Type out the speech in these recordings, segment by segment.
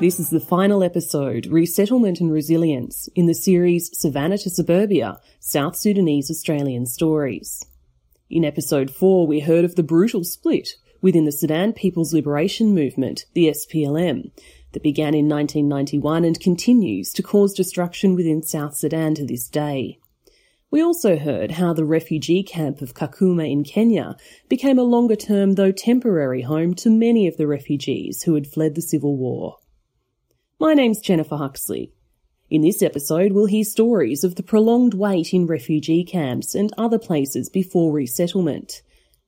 This is the final episode, Resettlement and Resilience, in the series Savannah to Suburbia, South Sudanese Australian Stories. In episode 4, we heard of the brutal split within the Sudan People's Liberation Movement, the SPLM, that began in 1991 and continues to cause destruction within South Sudan to this day. We also heard how the refugee camp of Kakuma in Kenya became a longer-term, though temporary, home to many of the refugees who had fled the civil war. My name's Jennifer Huxley. In this episode, we'll hear stories of the prolonged wait in refugee camps and other places before resettlement,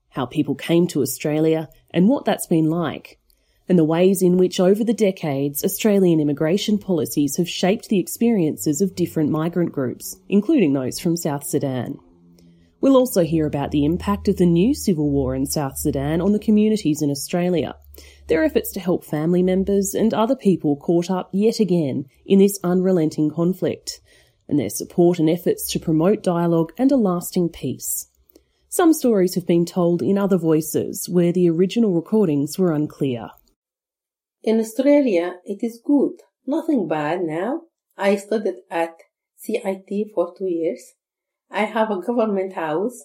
how people came to Australia and what that's been like, and the ways in which over the decades Australian immigration policies have shaped the experiences of different migrant groups, including those from South Sudan. We'll also hear about the impact of the new civil war in South Sudan on the communities in Australia, their efforts to help family members and other people caught up yet again in this unrelenting conflict, and their support and efforts to promote dialogue and a lasting peace. Some stories have been told in other voices where the original recordings were unclear. In Australia, it is good, nothing bad now. I studied at CIT for 2 years. I have a government house.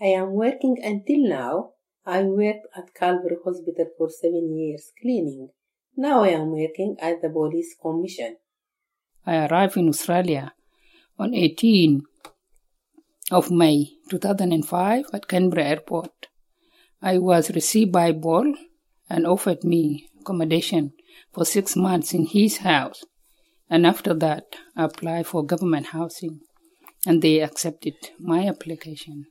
I am working until now. I worked at Calvary Hospital for 7 years cleaning. Now I am working at the police commission. I arrived in Australia on 18 of May 2005 at Canberra Airport. I was received by Ball and offered me accommodation for 6 months in his house, and after that I applied for government housing and they accepted my application.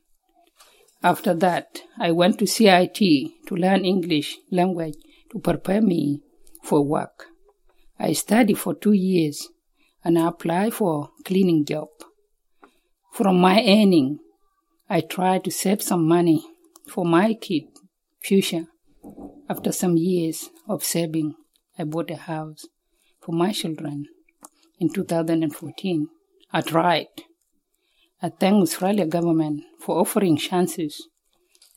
After that I went to CIT to learn English language to prepare me for work. I studied for 2 years and I applied for cleaning job. From my earning I tried to save some money for my kid's future. After some years of saving, I bought a house for my children. In 2014, I tried. I thank Australia government for offering chances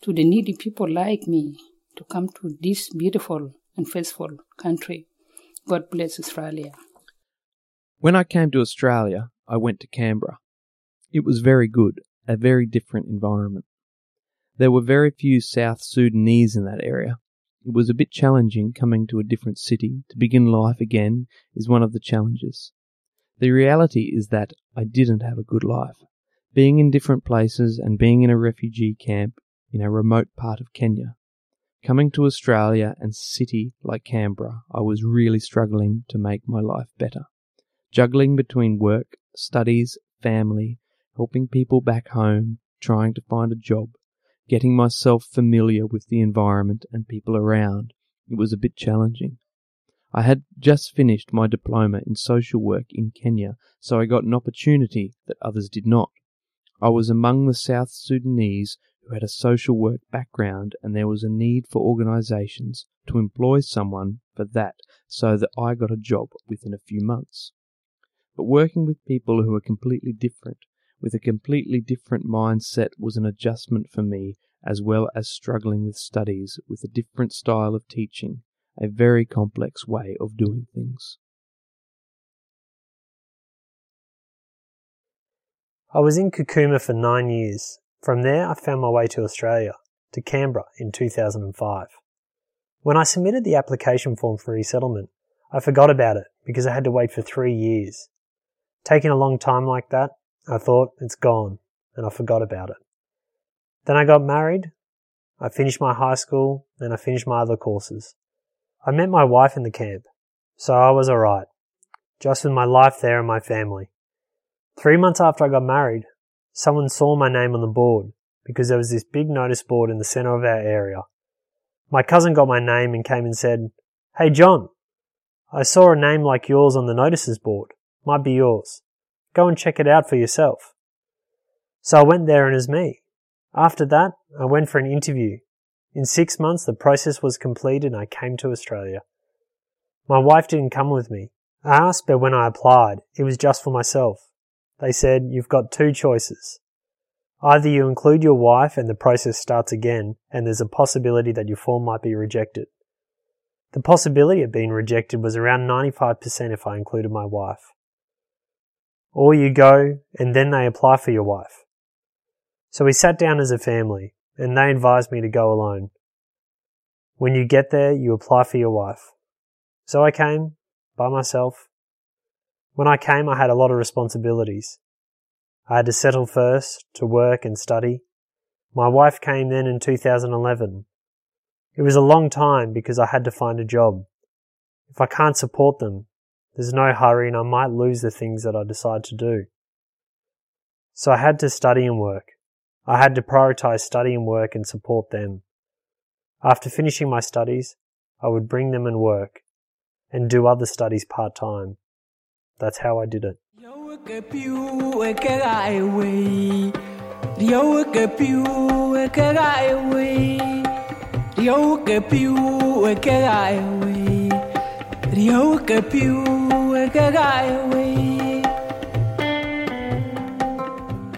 to the needy people like me to come to this beautiful and faithful country. God bless Australia. When I came to Australia, I went to Canberra. It was very good, a very different environment. There were very few South Sudanese in that area. It was a bit challenging coming to a different city. To begin life again is one of the challenges. The reality is that I didn't have a good life. Being in different places and being in a refugee camp in a remote part of Kenya. Coming to Australia and city like Canberra, I was really struggling to make my life better. Juggling between work, studies, family, helping people back home, trying to find a job, getting myself familiar with the environment and people around. It was a bit challenging. I had just finished my diploma in social work in Kenya, so I got an opportunity that others did not. I was among the South Sudanese who had a social work background, and there was a need for organisations to employ someone for that, so that I got a job within a few months. But working with people who are completely different, with a completely different mindset, was an adjustment for me, as well as struggling with studies, with a different style of teaching, a very complex way of doing things. I was in Kakuma for 9 years. From there I found my way to Australia, to Canberra in 2005. When I submitted the application form for resettlement, I forgot about it because I had to wait for 3 years. Taking a long time like that, I thought, it's gone, and I forgot about it. Then I got married, I finished my high school, and I finished my other courses. I met my wife in the camp, so I was alright, just with my life there and my family. 3 months after I got married, someone saw my name on the board, because there was this big notice board in the centre of our area. My cousin got my name and came and said, "Hey John, I saw a name like yours on the notices board, might be yours. Go and check it out for yourself." So I went there and it was me. After that, I went for an interview. In 6 months, the process was completed and I came to Australia. My wife didn't come with me. I asked, but when I applied, it was just for myself. They said, "You've got 2 choices. Either you include your wife and the process starts again, and there's a possibility that your form might be rejected. The possibility of being rejected was around 95% if I included my wife. Or you go, and then they apply for your wife. So we sat down as a family, and they advised me to go alone. When you get there, you apply for your wife. So I came, by myself. When I came, I had a lot of responsibilities. I had to settle first, to work and study. My wife came then in 2011. It was a long time because I had to find a job. If I can't support them, there's no hurry and I might lose the things that I decide to do. So I had to study and work. I had to prioritise study and work and support them. After finishing my studies, I would bring them and work and do other studies part-time. That's how I did it.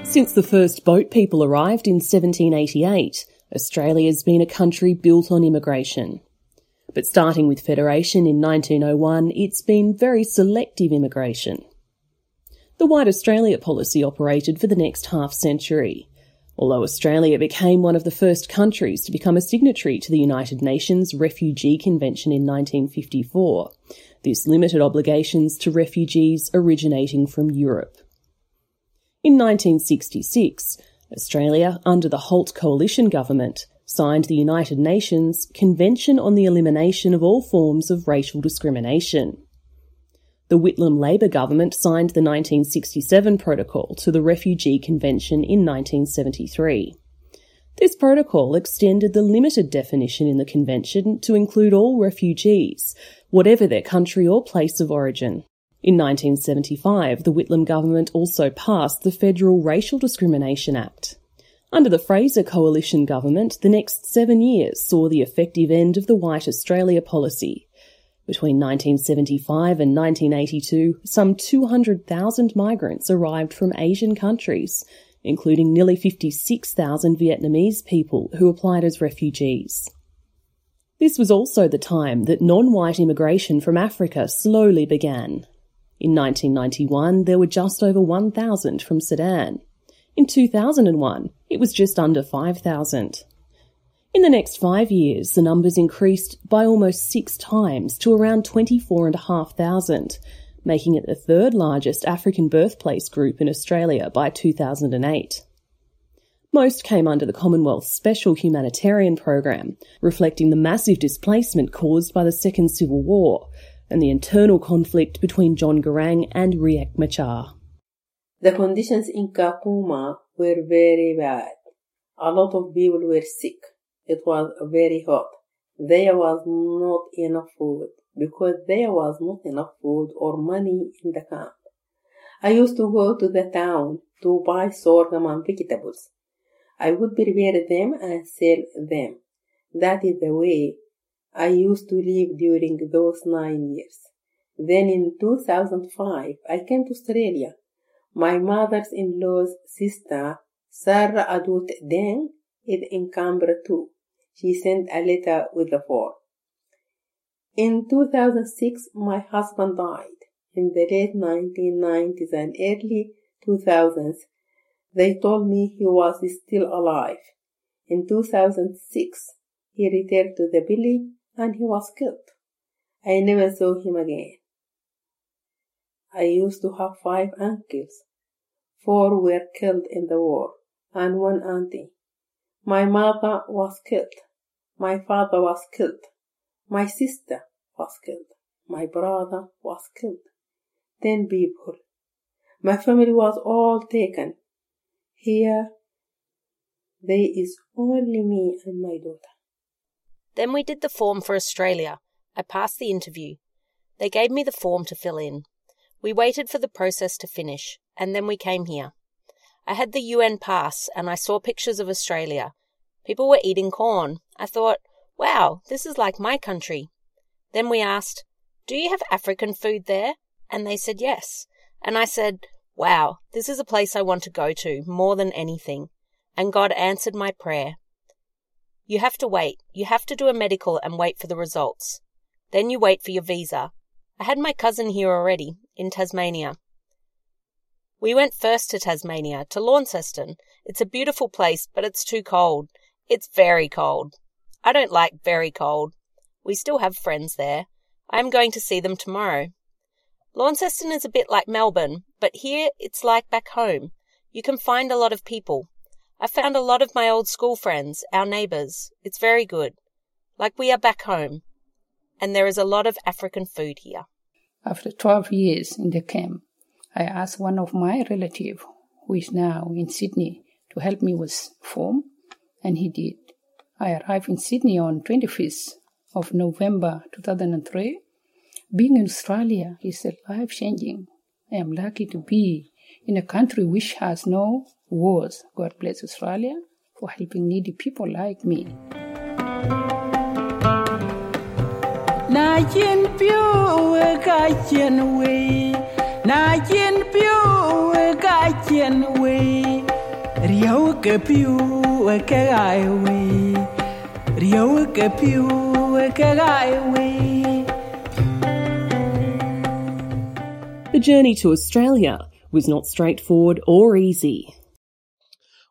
Since the first boat people arrived in 1788, Australia's been a country built on immigration. But starting with Federation in 1901, it's been very selective immigration. The White Australia policy operated for the next half-century. Although Australia became one of the first countries to become a signatory to the United Nations Refugee Convention in 1954, this limited obligations to refugees originating from Europe. In 1966, Australia, under the Holt Coalition government, signed the United Nations Convention on the Elimination of All Forms of Racial Discrimination. The Whitlam Labor government signed the 1967 Protocol to the Refugee Convention in 1973. This protocol extended the limited definition in the Convention to include all refugees, whatever their country or place of origin. In 1975, the Whitlam government also passed the Federal Racial Discrimination Act. Under the Fraser Coalition government, the next 7 years saw the effective end of the White Australia policy. Between 1975 and 1982, some 200,000 migrants arrived from Asian countries, including nearly 56,000 Vietnamese people who applied as refugees. This was also the time that non-white immigration from Africa slowly began. In 1991, there were just over 1,000 from Sudan. In 2001, it was just under 5,000. In the next 5 years, the numbers increased by almost 6 times to around 24,500, making it the third largest African birthplace group in Australia by 2008. Most came under the Commonwealth's Special Humanitarian Program, reflecting the massive displacement caused by the Second Civil War and the internal conflict between John Garang and Riek Machar. The conditions in Kakuma were very bad. A lot of people were sick. It was very hot. There was not enough food because there was not enough food or money in the camp. I used to go to the town to buy sorghum and vegetables. I would prepare them and sell them. That is the way I used to live during those 9 years. Then in 2005, I came to Australia. My mother-in-law's sister, Sarah Adut Deng, is in Canberra too. She sent a letter with the form. In 2006, my husband died. In the late 1990s and early 2000s, they told me he was still alive. In 2006, he returned to the village and he was killed. I never saw him again. I used to have 5 uncles. 4 were killed in the war, and 1 auntie. My mother was killed. My father was killed. My sister was killed. My brother was killed. 10 people. My family was all taken. Here, there is only me and my daughter. Then we did the form for Australia. I passed the interview. They gave me the form to fill in. We waited for the process to finish, and then we came here. I had the UN pass and I saw pictures of Australia. People were eating corn. I thought, wow, this is like my country. Then we asked, do you have African food there? And they said yes. And I said, wow, this is a place I want to go to more than anything. And God answered my prayer. You have to wait. You have to do a medical and wait for the results. Then you wait for your visa. I had my cousin here already, in Tasmania. We went first to Tasmania, to Launceston. It's a beautiful place, but it's too cold. It's very cold. I don't like very cold. We still have friends there. I am going to see them tomorrow. Launceston is a bit like Melbourne, but here it's like back home. You can find a lot of people. I found a lot of my old school friends, our neighbours. It's very good. Like we are back home. And there is a lot of African food here. After 12 years in the camp, I asked one of my relatives, who is now in Sydney, to help me with form, and he did. I arrived in Sydney on 25th of November 2003. Being in Australia is life-changing. I am lucky to be in a country which has no wars. God bless Australia for helping needy people like me. The journey to Australia was not straightforward or easy.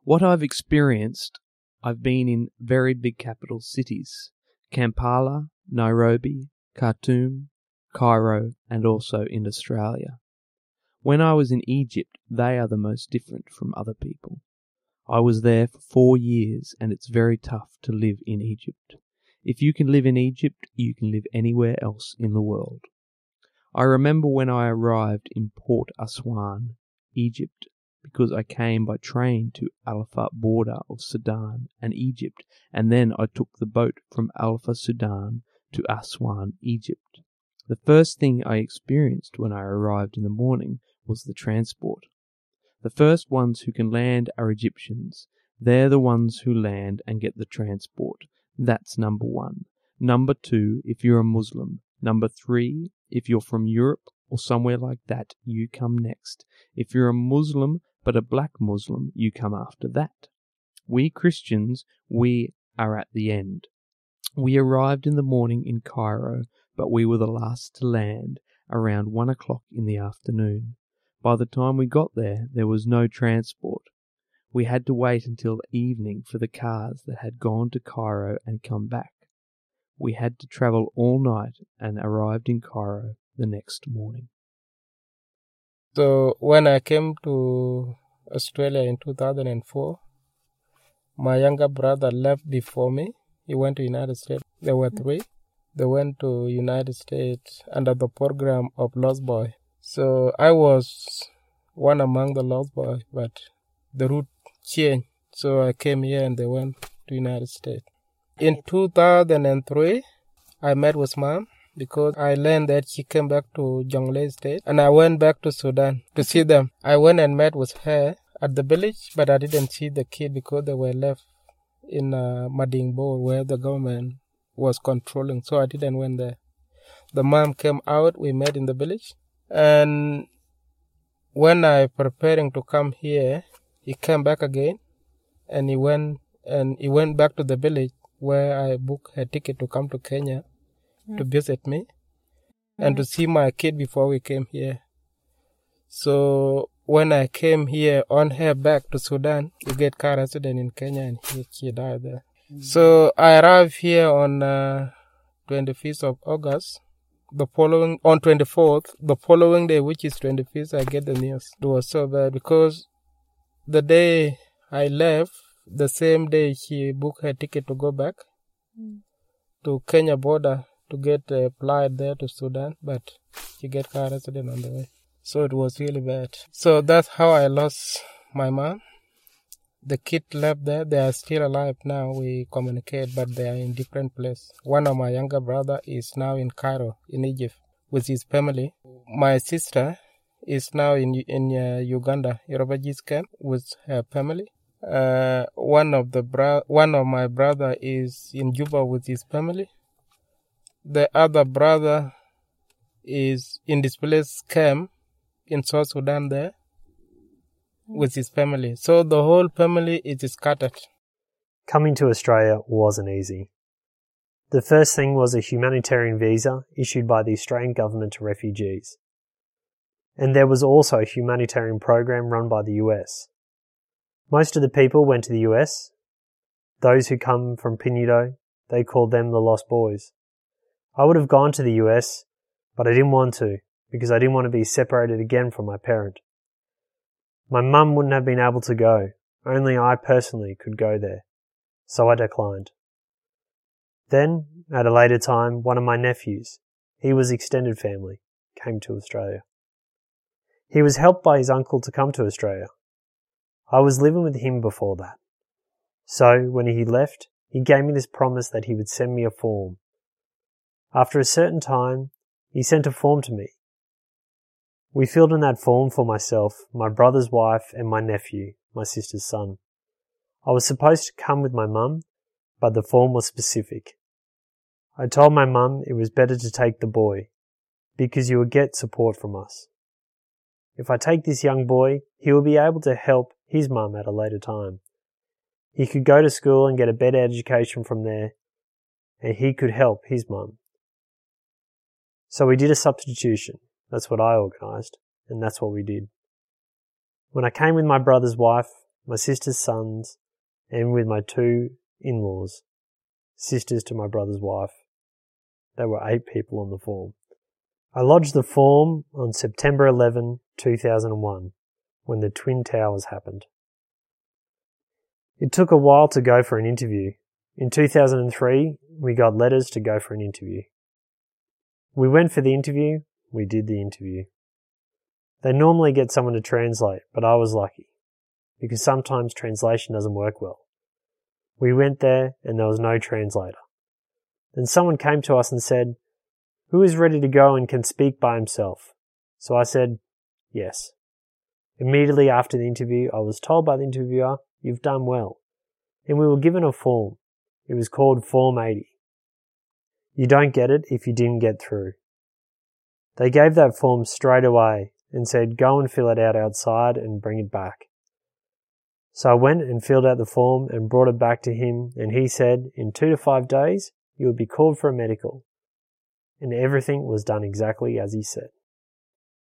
What I've experienced, I've been in very big capital cities, Kampala, Nairobi, Khartoum, Cairo, and also in Australia. When I was in Egypt, they are the most different from other people. I was there for 4 years, and it's very tough to live in Egypt. If you can live in Egypt, you can live anywhere else in the world. I remember when I arrived in Port Aswan, Egypt, because I came by train to Alpha border of Sudan and Egypt, and then I took the boat from Alpha, Sudan to Aswan, Egypt. The first thing I experienced when I arrived in the morning was the transport. The first ones who can land are Egyptians. They're the ones who land and get the transport. That's number one. Number two, if you're a Muslim. Number three, if you're from Europe or somewhere like that, you come next. If you're a Muslim but a black Muslim, you come after that. We Christians, we are at the end. We arrived in the morning in Cairo, but we were the last to land around 1 o'clock in the afternoon. By the time we got there, there was no transport. We had to wait until evening for the cars that had gone to Cairo and come back. We had to travel all night and arrived in Cairo the next morning. So when I came to Australia in 2004, my younger brother left before me. He went to United States. There were three. They went to United States under the program of Lost Boys. So I was one among the Lost Boys, but the route changed. So I came here and they went to United States. In 2003, I met with Mom because I learned that she came back to Jonglei State and I went back to Sudan to see them. I went and met with her at the village, but I didn't see the kid because they were left in Madingbo where the government was controlling, so I didn't went there. The mom came out, we met in the village, and when I preparing to come here, he came back again, and he went back to the village where I booked a ticket to come to Kenya to visit me and to see my kid before we came here. So when I came here on her back to Sudan, we get car accident in Kenya and she died there. So I arrived here on 25th of August. On 24th, the following day, which is 25th, I get the news. It was so bad because the day I left, the same day she booked her ticket to go back to Kenya border to get applied there to Sudan, but she get car accident on the way. So it was really bad. So that's how I lost my mom. The kid left there. They are still alive now. We communicate, but they are in different places. One of my younger brother is now in Cairo, in Egypt, with his family. My sister is now in Uganda, refugee camp, with her family. One of my brother is in Juba with his family. The other brother is in displaced camp in South Sudan there with his family. So the whole family is scattered. Coming to Australia wasn't easy. The first thing was a humanitarian visa issued by the Australian government to refugees. And there was also a humanitarian program run by the US. Most of the people went to the US. Those who come from Pinyudo, they called them the Lost Boys. I would have gone to the US, but I didn't want to, because I didn't want to be separated again from my parent. My mum wouldn't have been able to go, only I personally could go there, so I declined. Then, at a later time, one of my nephews, he was extended family, came to Australia. He was helped by his uncle to come to Australia. I was living with him before that. So, when he left, he gave me this promise that he would send me a form. After a certain time, he sent a form to me. We filled in that form for myself, my brother's wife, and my nephew, my sister's son. I was supposed to come with my mum, but the form was specific. I told my mum it was better to take the boy, because you will get support from us. If I take this young boy, he will be able to help his mum at a later time. He could go to school and get a better education from there, and he could help his mum. So we did a substitution. That's what I organised, and that's what we did. When I came with my brother's wife, my sister's sons, and with my two in-laws, sisters to my brother's wife, there were 8 people on the form. I lodged the form on September 11, 2001, when the Twin Towers happened. It took a while to go for an interview. In 2003, we got letters to go for an interview. We went for the interview, we did the interview. They normally get someone to translate, but I was lucky, because sometimes translation doesn't work well. We went there and there was no translator. Then someone came to us and said, "Who is ready to go and can speak by himself?" So I said, yes. Immediately after the interview, I was told by the interviewer, "You've done well." And we were given a form. It was called Form 80. You don't get it if you didn't get through. They gave that form straight away and said, "Go and fill it out outside and bring it back." So I went and filled out the form and brought it back to him, and he said, "In 2 to 5 days, you would be called for a medical." And everything was done exactly as he said.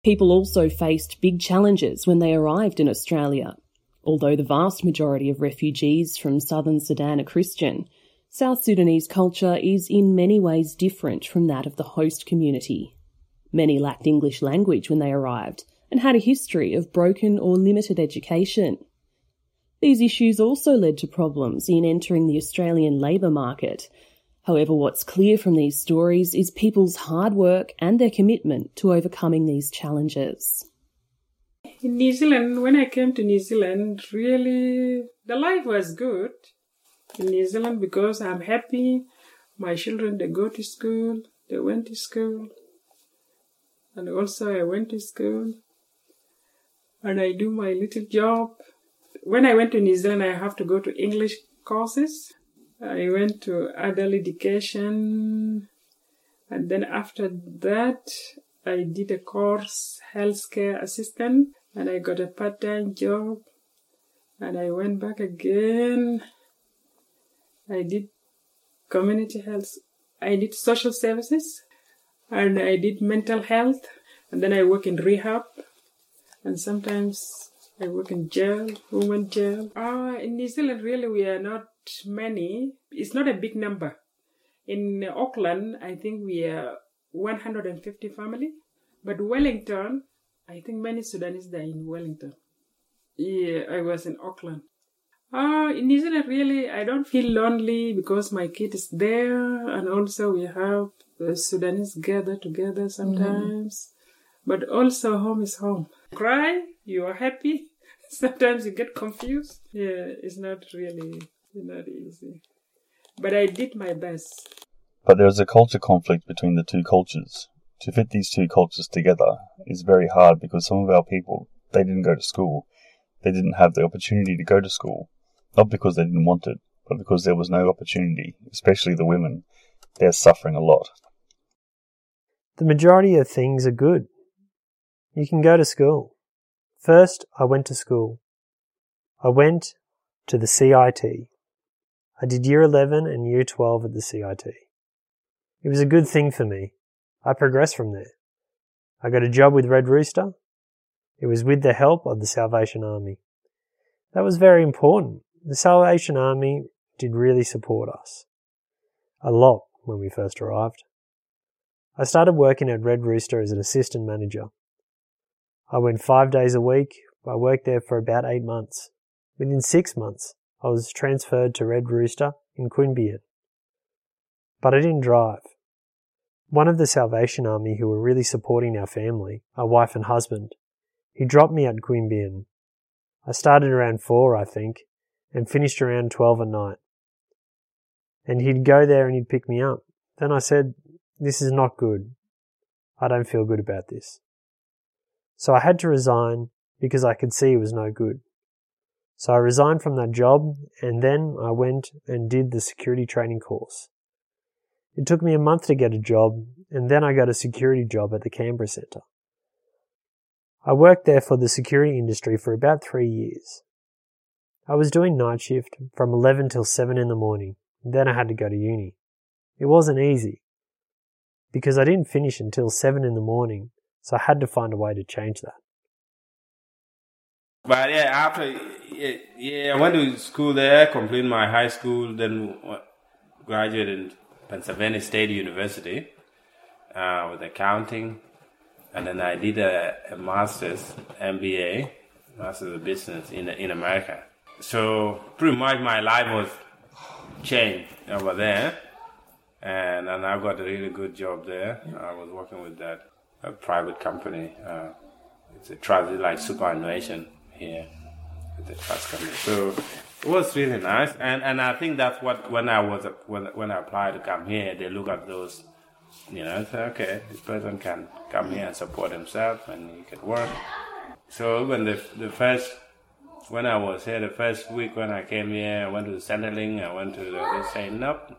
People also faced big challenges when they arrived in Australia. Although the vast majority of refugees from southern Sudan are Christian, South Sudanese culture is in many ways different from that of the host community. Many lacked English language when they arrived and had a history of broken or limited education. These issues also led to problems in entering the Australian labour market. However, what's clear from these stories is people's hard work and their commitment to overcoming these challenges. In New Zealand, when I came to New Zealand, really the life was good in New Zealand because I'm happy. My children, they go to school, they went to school. And also I went to school and I do my little job. When I went to New Zealand, I have to go to English courses. I went to adult education, and then after that, I did a course, healthcare assistant, and I got a part-time job, and I went back again. I did community health, I did social services, and I did mental health, and then I work in rehab, and sometimes I work in jail, women jail. In New Zealand, really, we are not many. It's not a big number. In Auckland, I think we are 150 family. But Wellington, I think many Sudanese there in Wellington. Yeah, I was in Auckland. In New Zealand, really, I don't feel lonely because my kid is there. And also we have the Sudanese gather together sometimes. But also home is home. Cry, you are happy. Sometimes you get confused. Yeah, it's not really, not easy. But I did my best. But there is a culture conflict between the two cultures. To fit these two cultures together is very hard because some of our people, they didn't go to school. They didn't have the opportunity to go to school. Not because they didn't want it, but because there was no opportunity, especially the women. They're suffering a lot. The majority of things are good. You can go to school. First, I went to school. I went to the CIT. I did Year 11 and Year 12 at the CIT. It was a good thing for me. I progressed from there. I got a job with Red Rooster. It was with the help of the Salvation Army. That was very important. The Salvation Army did really support us. A lot when we first arrived. I started working at Red Rooster as an assistant manager. I went 5 days a week. I worked there for about 8 months. Within 6 months, I was transferred to Red Rooster in Quimbead. But I didn't drive. One of the Salvation Army who were really supporting our family, our wife and husband, he dropped me at Quimbead. I started around 4, I think, and finished around 12 at night. And he'd go there and he'd pick me up. Then I said, this is not good. I don't feel good about this. So I had to resign because I could see it was no good. So I resigned from that job, and then I went and did the security training course. It took me a month to get a job, and then I got a security job at the Canberra Centre. I worked there for the security industry for about 3 years. I was doing night shift from 11 till 7 in the morning, and then I had to go to uni. It wasn't easy, because I didn't finish until 7 in the morning, so I had to find a way to change that. But yeah, I went to school there, completed my high school, then graduated in Pennsylvania State University with accounting. And then I did a master's, MBA, Master's of Business in America. So pretty much my life was changed over there. And I got a really good job there. I was working with that private company. It's a trust, it's like superannuation here with the trust company. So it was really nice. And I think that's what, when I applied to come here, they look at those. You know, so, okay, this person can come here and support himself and he can work. So when the first week when I came here, I went to the Centerling, they say, nope,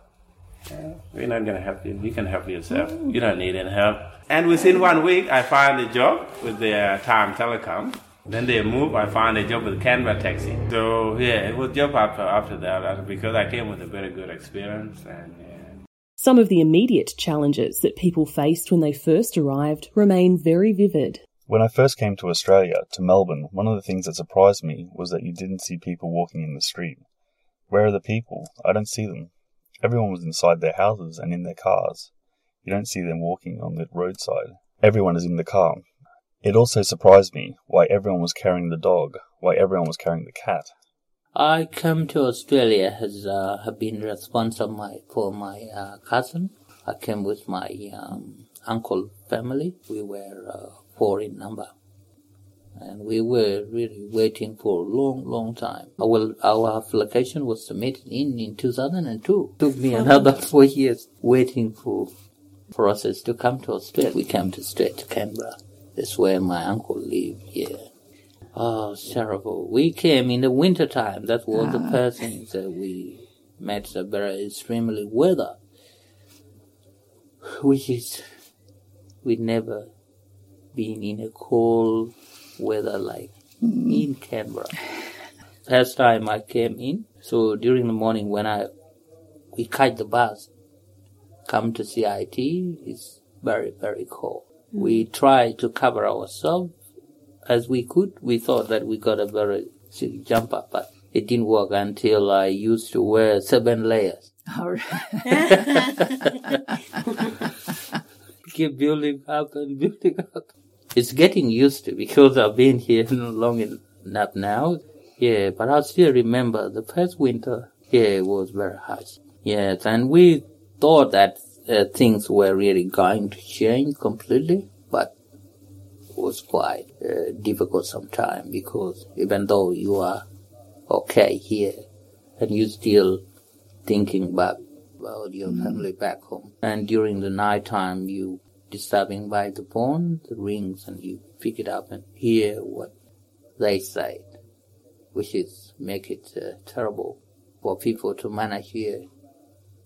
we're not going to help you. You can help yourself. You don't need any help. And within 1 week, I found a job with the Time Telecom. Then they moved, I found a job with Canberra Taxi. So yeah, it was job after that because I came with a very good experience and yeah. Some of the immediate challenges that people faced when they first arrived remain very vivid. When I first came to Australia, to Melbourne, one of the things that surprised me was that you didn't see people walking in the street. Where are the people? I don't see them. Everyone was inside their houses and in their cars. You don't see them walking on the roadside. Everyone is in the car. It also surprised me why everyone was carrying the dog, why everyone was carrying the cat. I came to Australia as have been responsible for my cousin. I came with my uncle family. We were 4 in number, and we were really waiting for a long time. Our application was submitted in 2002. It took me another 4 years waiting for us to come to Australia. We came straight to Canberra. That's where my uncle lived. Yeah. Oh, it's terrible. We came in the winter time. That was the first thing that we met, the very extremely weather, which is we'd never been in a cold weather like in Canberra. First time I came in, so during the morning when we catch the bus, come to CIT, it's very, very cold. We try to cover ourselves as we could. We thought that we got a very silly jumper, but it didn't work until I used to wear 7 layers. All right. Keep building up. It's getting used to because I've been here long enough now. Yeah, but I still remember the first winter. Yeah, it was very harsh. Yes, and we thought that things were really going to change completely, but was quite difficult sometimes because even though you are okay here and you still thinking back about your family back home, and during the night time you disturbing by the phone, the rings, and you pick it up and hear what they say, which is make it terrible for people to manage here.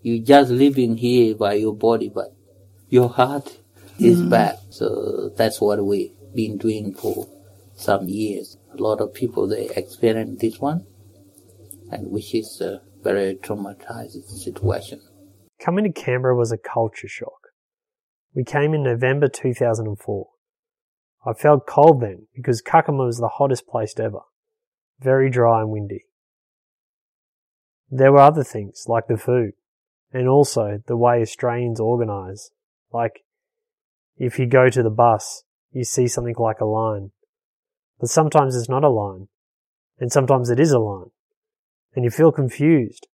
You just living here by your body, but your heart is back. So that's what we been doing for some years. A lot of people, they experience this one, and which is a very traumatizing situation. Coming to Canberra was a culture shock. We came in November 2004. I felt cold then because Kakuma was the hottest place ever. Very dry and windy. There were other things, like the food, and also the way Australians organise. Like, if you go to the bus, you see something like a line. But sometimes it's not a line. And sometimes it is a line. And you feel confused.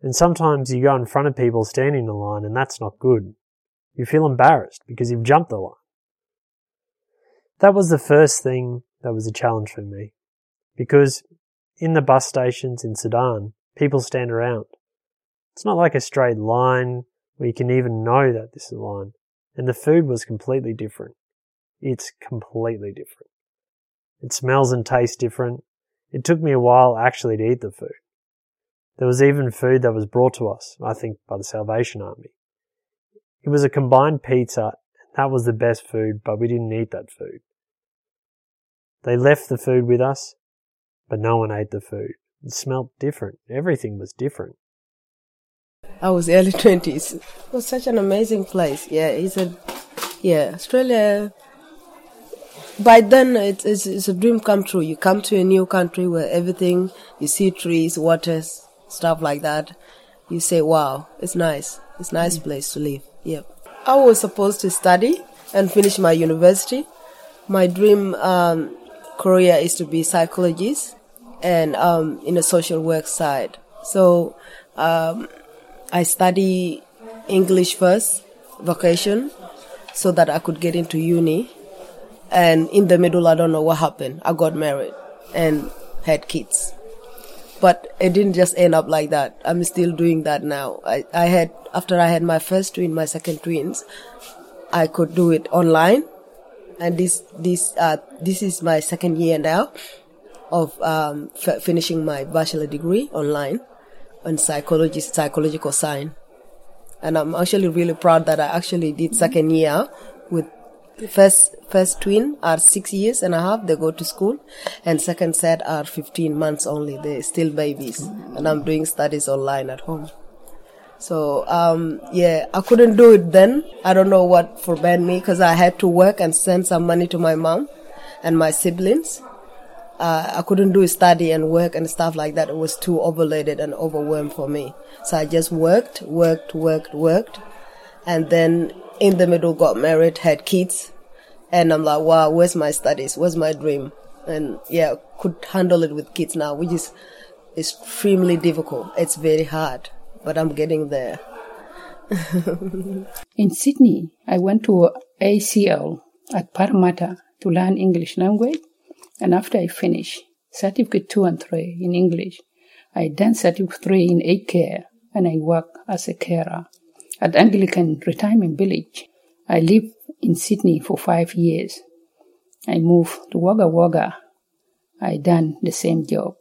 And sometimes you go in front of people standing in a line, and that's not good. You feel embarrassed because you've jumped the line. That was the first thing that was a challenge for me. Because in the bus stations in Sudan, people stand around. It's not like a straight line where you can even know that this is a line. And the food was completely different. It's completely different. It smells and tastes different. It took me a while actually to eat the food. There was even food that was brought to us, I think, by the Salvation Army. It was a combined pizza, and that was the best food, but we didn't eat that food. They left the food with us, but no one ate the food. It smelled different. Everything was different. I was early 20s. It was such an amazing place. Australia. By then, it's a dream come true. You come to a new country where everything, you see trees, waters, stuff like that. You say, wow, it's nice. It's a nice place to live. Yep. I was supposed to study and finish my university. My dream career is to be a psychologist and in a social work side. So I study English first, vocation, so that I could get into uni. And in the middle, I don't know what happened. I got married and had kids. But it didn't just end up like that. I'm still doing that now. After I had my first twin, my second twins, I could do it online. And this is my second year now of finishing my bachelor degree online on psychological science. And I'm actually really proud that I actually did second year with first twin are 6.5 years. They go to school, and second set are 15 months only. They're still babies, and I'm doing studies online at home. So, I couldn't do it then. I don't know what forbade me, because I had to work and send some money to my mom and my siblings. I couldn't do study and work and stuff like that. It was too overloaded and overwhelmed for me. So I just worked, and then in the middle got married, had kids, and I'm like, wow, where's my studies? Where's my dream? And could handle it with kids now, which is extremely difficult. It's very hard. But I'm getting there. In Sydney, I went to ACL at Parramatta to learn English language. And after I finished Certificate 2 and 3 in English, I done Certificate 3 in aged care, and I work as a carer at Anglican Retirement Village. I lived in Sydney for 5 years. I moved to Wagga Wagga. I done the same job.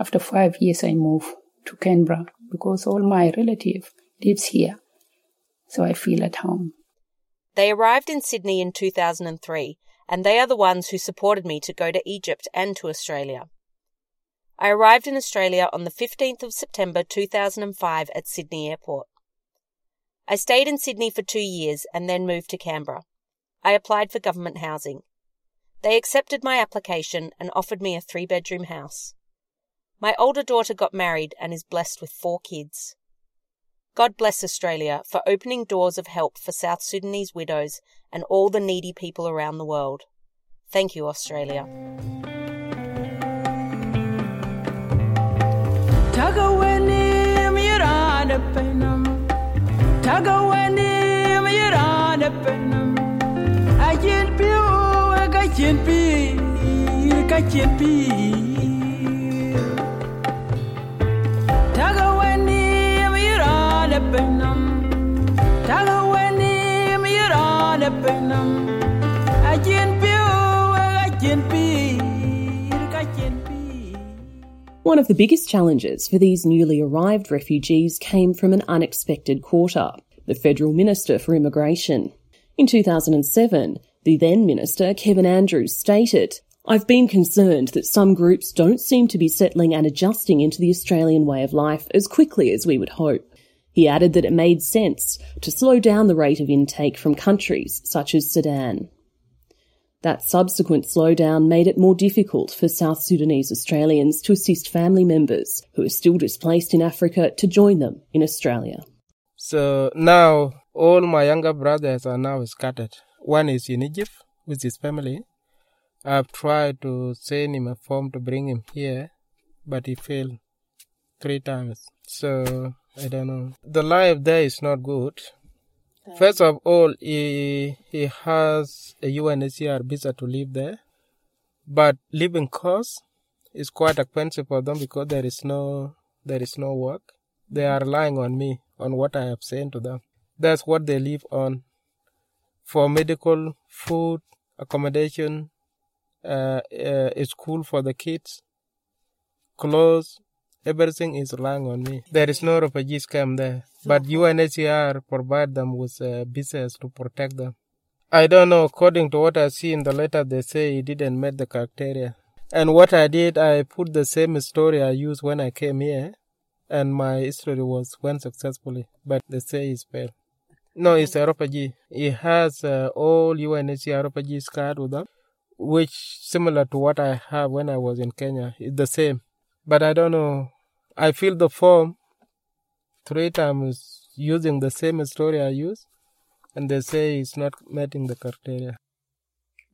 After 5 years, I moved to Canberra, because all my relative lives here, so I feel at home. They arrived in Sydney in 2003, and they are the ones who supported me to go to Egypt and to Australia. I arrived in Australia on the 15th of September 2005 at Sydney Airport. I stayed in Sydney for 2 years and then moved to Canberra. I applied for government housing. They accepted my application and offered me a 3-bedroom house. My older daughter got married and is blessed with 4 kids. God bless Australia for opening doors of help for South Sudanese widows and all the needy people around the world. Thank you, Australia. One of the biggest challenges for these newly arrived refugees came from an unexpected quarter, the Federal Minister for Immigration. In 2007, the then Minister, Kevin Andrews, stated, "I've been concerned that some groups don't seem to be settling and adjusting into the Australian way of life as quickly as we would hope." He added that it made sense to slow down the rate of intake from countries such as Sudan. That subsequent slowdown made it more difficult for South Sudanese Australians to assist family members who are still displaced in Africa to join them in Australia. So now all my younger brothers are now scattered. One is in Egypt with his family. I've tried to send him a form to bring him here, but he failed 3 times. So I don't know. The life there is not good. First of all, he has a UNHCR visa to live there, but living cost is quite expensive for them because there is no work. They are relying on me, on what I have sent to them. That's what they live on, for medical, food, accommodation, school for the kids, clothes. Everything is relying on me. There is no refugees camp there, but UNHCR provide them with visas to protect them. I don't know, according to what I see in the letter, they say he didn't meet the criteria. And what I did, I put the same story I used when I came here, and my story was went successfully, but they say he's failed. No, he's a refugee. He has all UNHCR refugees card with them, which similar to what I have when I was in Kenya. It's the same. But I don't know. I filled the form 3 times using the same story I use, and they say it's not meeting the criteria.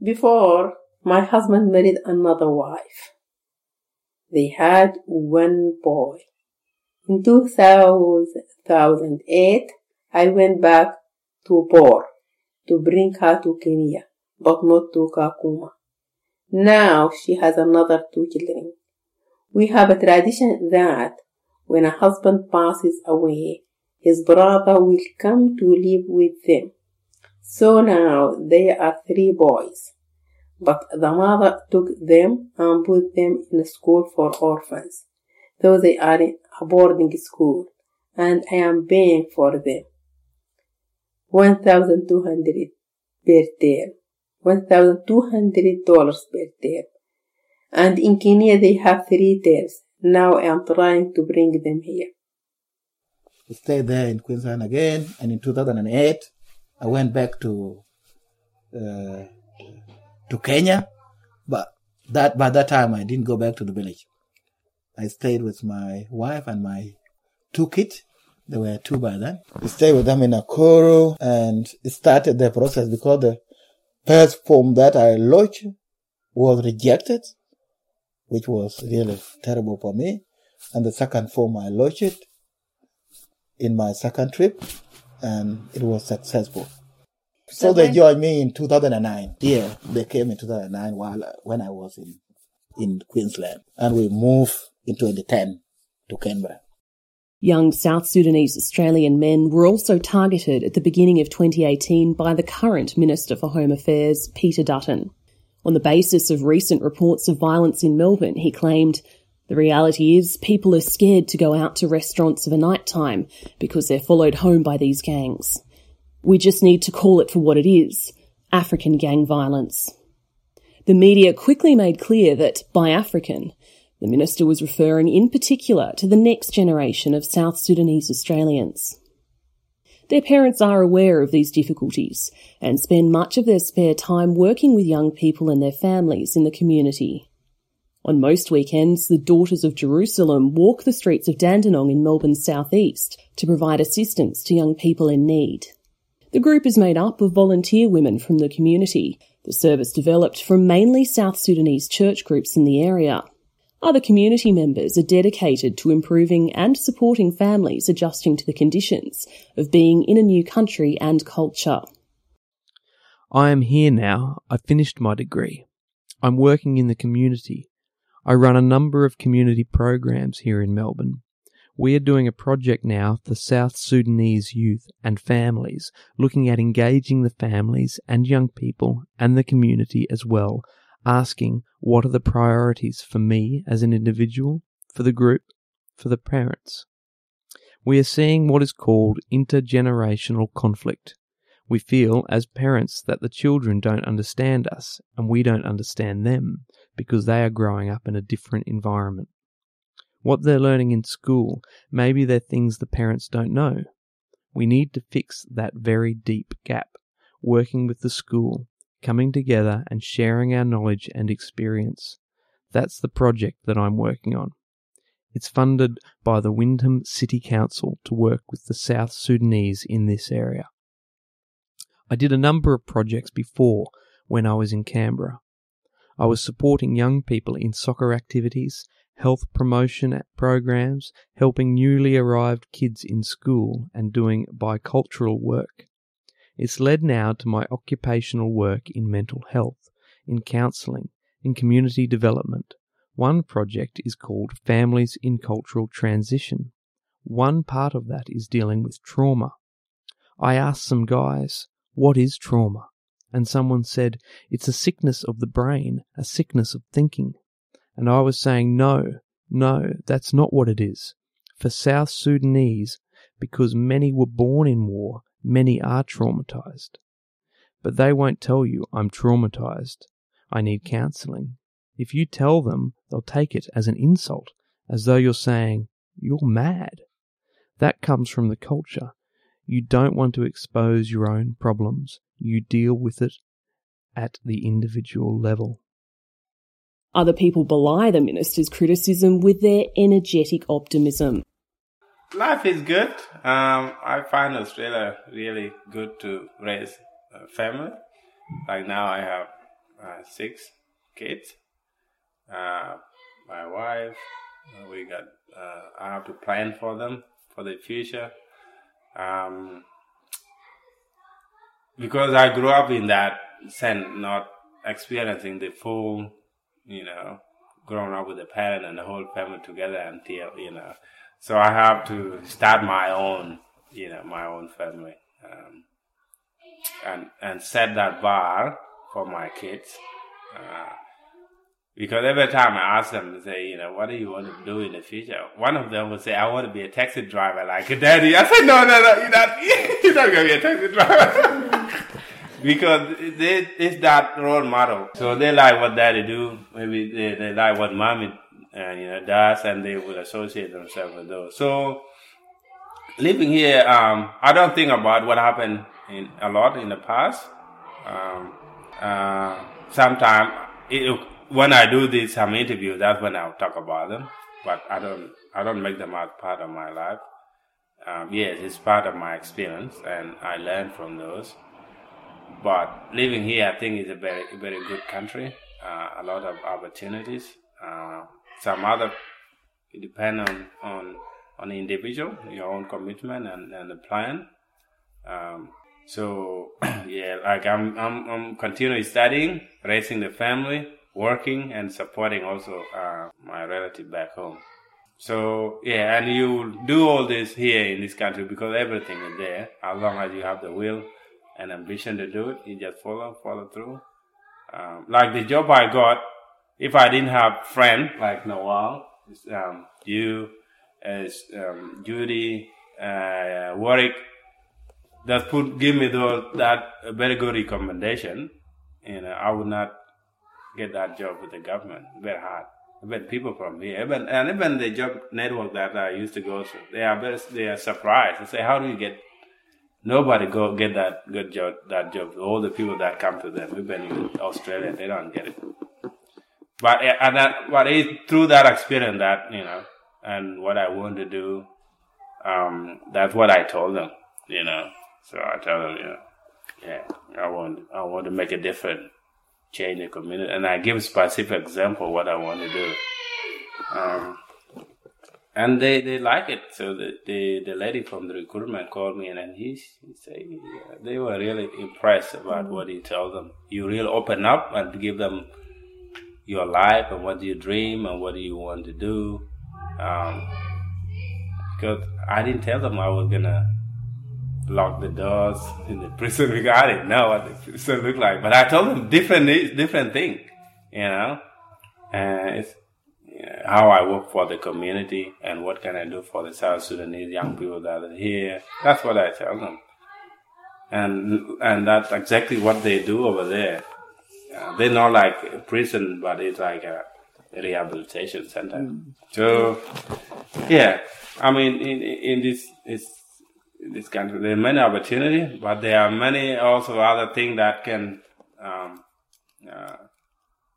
Before, my husband married another wife. They had 1 boy. In 2008, I went back to Bor to bring her to Kenya, but not to Kakuma. Now she has another 2 children. We have a tradition that when a husband passes away, his brother will come to live with them. So now they are 3 boys, but the mother took them and put them in a school for orphans, though they are in a boarding school, and I am paying for them. 1,200 per term, $1,200 per term. And in Kenya, they have 3 terms. Now I'm trying to bring them here. I stayed there in Queensland again. And in 2008, I went back to Kenya. But by that time, I didn't go back to the village. I stayed with my wife and my 2 kids. There were 2 by then. I stayed with them in Nakuru and started the process because the first form that I lodged was rejected, which was really terrible for me. And the second form, I lodged it in my second trip, and it was successful. So they joined me in 2009. Yeah, they came in 2009 when I was in Queensland. And we moved in 2010 to Canberra. Young South Sudanese Australian men were also targeted at the beginning of 2018 by the current Minister for Home Affairs, Peter Dutton. On the basis of recent reports of violence in Melbourne, he claimed, "The reality is people are scared to go out to restaurants of a night time because they're followed home by these gangs. We just need to call it for what it is, African gang violence." The media quickly made clear that, by African, the minister was referring in particular to the next generation of South Sudanese Australians. Their parents are aware of these difficulties and spend much of their spare time working with young people and their families in the community. On most weekends, the Daughters of Jerusalem walk the streets of Dandenong in Melbourne's southeast to provide assistance to young people in need. The group is made up of volunteer women from the community. The service developed from mainly South Sudanese church groups in the area. Other community members are dedicated to improving and supporting families adjusting to the conditions of being in a new country and culture. I am here now. I finished my degree. I'm working in the community. I run a number of community programs here in Melbourne. We are doing a project now for South Sudanese youth and families, looking at engaging the families and young people and the community as well, asking what are the priorities for me as an individual, for the group, for the parents. We are seeing what is called intergenerational conflict. We feel as parents that the children don't understand us and we don't understand them because they are growing up in a different environment. What they're learning in school, maybe they're things the parents don't know. We need to fix that very deep gap, working with the school, coming together and sharing our knowledge and experience. That's the project that I'm working on. It's funded by the Wyndham City Council to work with the South Sudanese in this area. I did a number of projects before when I was in Canberra. I was supporting young people in soccer activities, health promotion programs, helping newly arrived kids in school and doing bicultural work. It's led now to my occupational work in mental health, in counselling, in community development. One project is called Families in Cultural Transition. One part of that is dealing with trauma. I asked some guys, what is trauma? And someone said, it's a sickness of the brain, a sickness of thinking. And I was saying, no, that's not what it is. For South Sudanese, because many were born in war, many are traumatized. But they won't tell you, I'm traumatized. I need counseling. If you tell them, they'll take it as an insult, as though you're saying, you're mad. That comes from the culture. You don't want to expose your own problems. You deal with it at the individual level. Other people belie the minister's criticism with their energetic optimism. Life is good. I find Australia really good to raise a family. Like now I have 6 kids. My wife, we got. I have to plan for them, for the future. Because I grew up in that sense, not experiencing the full... growing up with a parent and the whole family together until, so I have to start my own, my own family, and set that bar for my kids. Because every time I ask them to say, what do you want to do in the future? One of them would say, I want to be a taxi driver like Daddy. I said, no, you're not going to be a taxi driver. Because it's that role model. So they like what Daddy do. Maybe they like what Mommy does, and they would associate themselves with those. So living here, I don't think about what happened a lot in the past. Sometimes when I do these some interviews, that's when I'll talk about them. But I don't make them out part of my life. Yes, it's part of my experience, and I learn from those. But living here, I think, is a very, very good country. A lot of opportunities. Some other depend on the individual, your own commitment and the plan. I'm continuing studying, raising the family, working, and supporting also my relative back home. So and you do all this here in this country because everything is there as long as you have the will. An ambition to do it, you just follow through. Like the job I got, if I didn't have friends like Noel, you, Judy, Warwick, that could give me that very good recommendation, I would not get that job with the government. Very hard. Even people from here, even the job network that I used to go to, they are surprised. They say, "How do you get?" Nobody go get that good job. That job, all the people that come to them, even in Australia, they don't get it. But it's through that experience that and what I want to do, that's what I told them. So I tell them, I want to make a difference, change the community, and I give a specific example of what I want to do. And they like it. So the lady from the recruitment called me, and then she said they were really impressed about what you tell them. You really open up and give them your life and what you dream and what you want to do. Because I didn't tell them I was going to lock the doors in the prison. I didn't know what the prison looked like. But I told them different thing, And it's... how I work for the community and what can I do for the South Sudanese young people that are here. That's what I tell them. And that's exactly what they do over there. They're not like a prison, but it's like rehabilitation center. So, yeah, I mean, in this country, there are many opportunities, but there are many also other things that can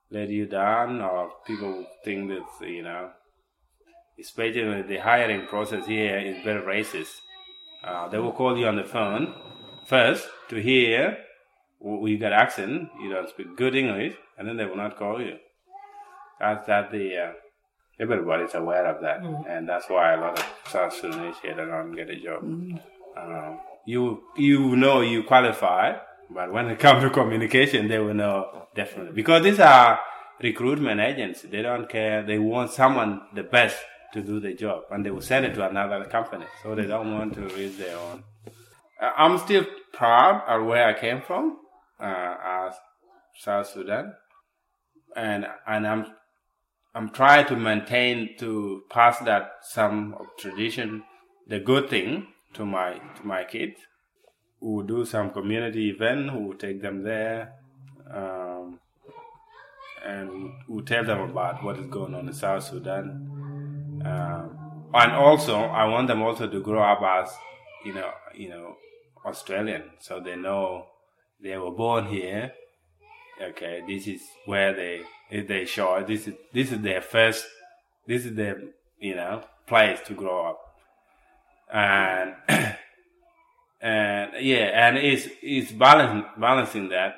let you down, or people think that, you know, especially the hiring process here is very racist. They will call you on the phone first to hear you got accent, you don't speak good English, and then they will not call you. Everybody's aware of that, and that's why a lot of South Sudanese here don't get a job. You know you qualify, but when it comes to communication, they will know definitely. Because these are recruitment agents. They don't care. They want someone the best to do the job, and they will send it to another company. So they don't want to risk their own. I'm still proud of where I came from, as South Sudan, and I'm trying to maintain to pass that some of tradition, the good thing, to my kids. We'll do some community event. We'll take them there, and we'll tell them about what is going on in South Sudan. And also, I want them also to grow up as you know, Australian, so they know they were born here. Okay, this is where they show. This is their first. This is their place to grow up. And it's balancing that.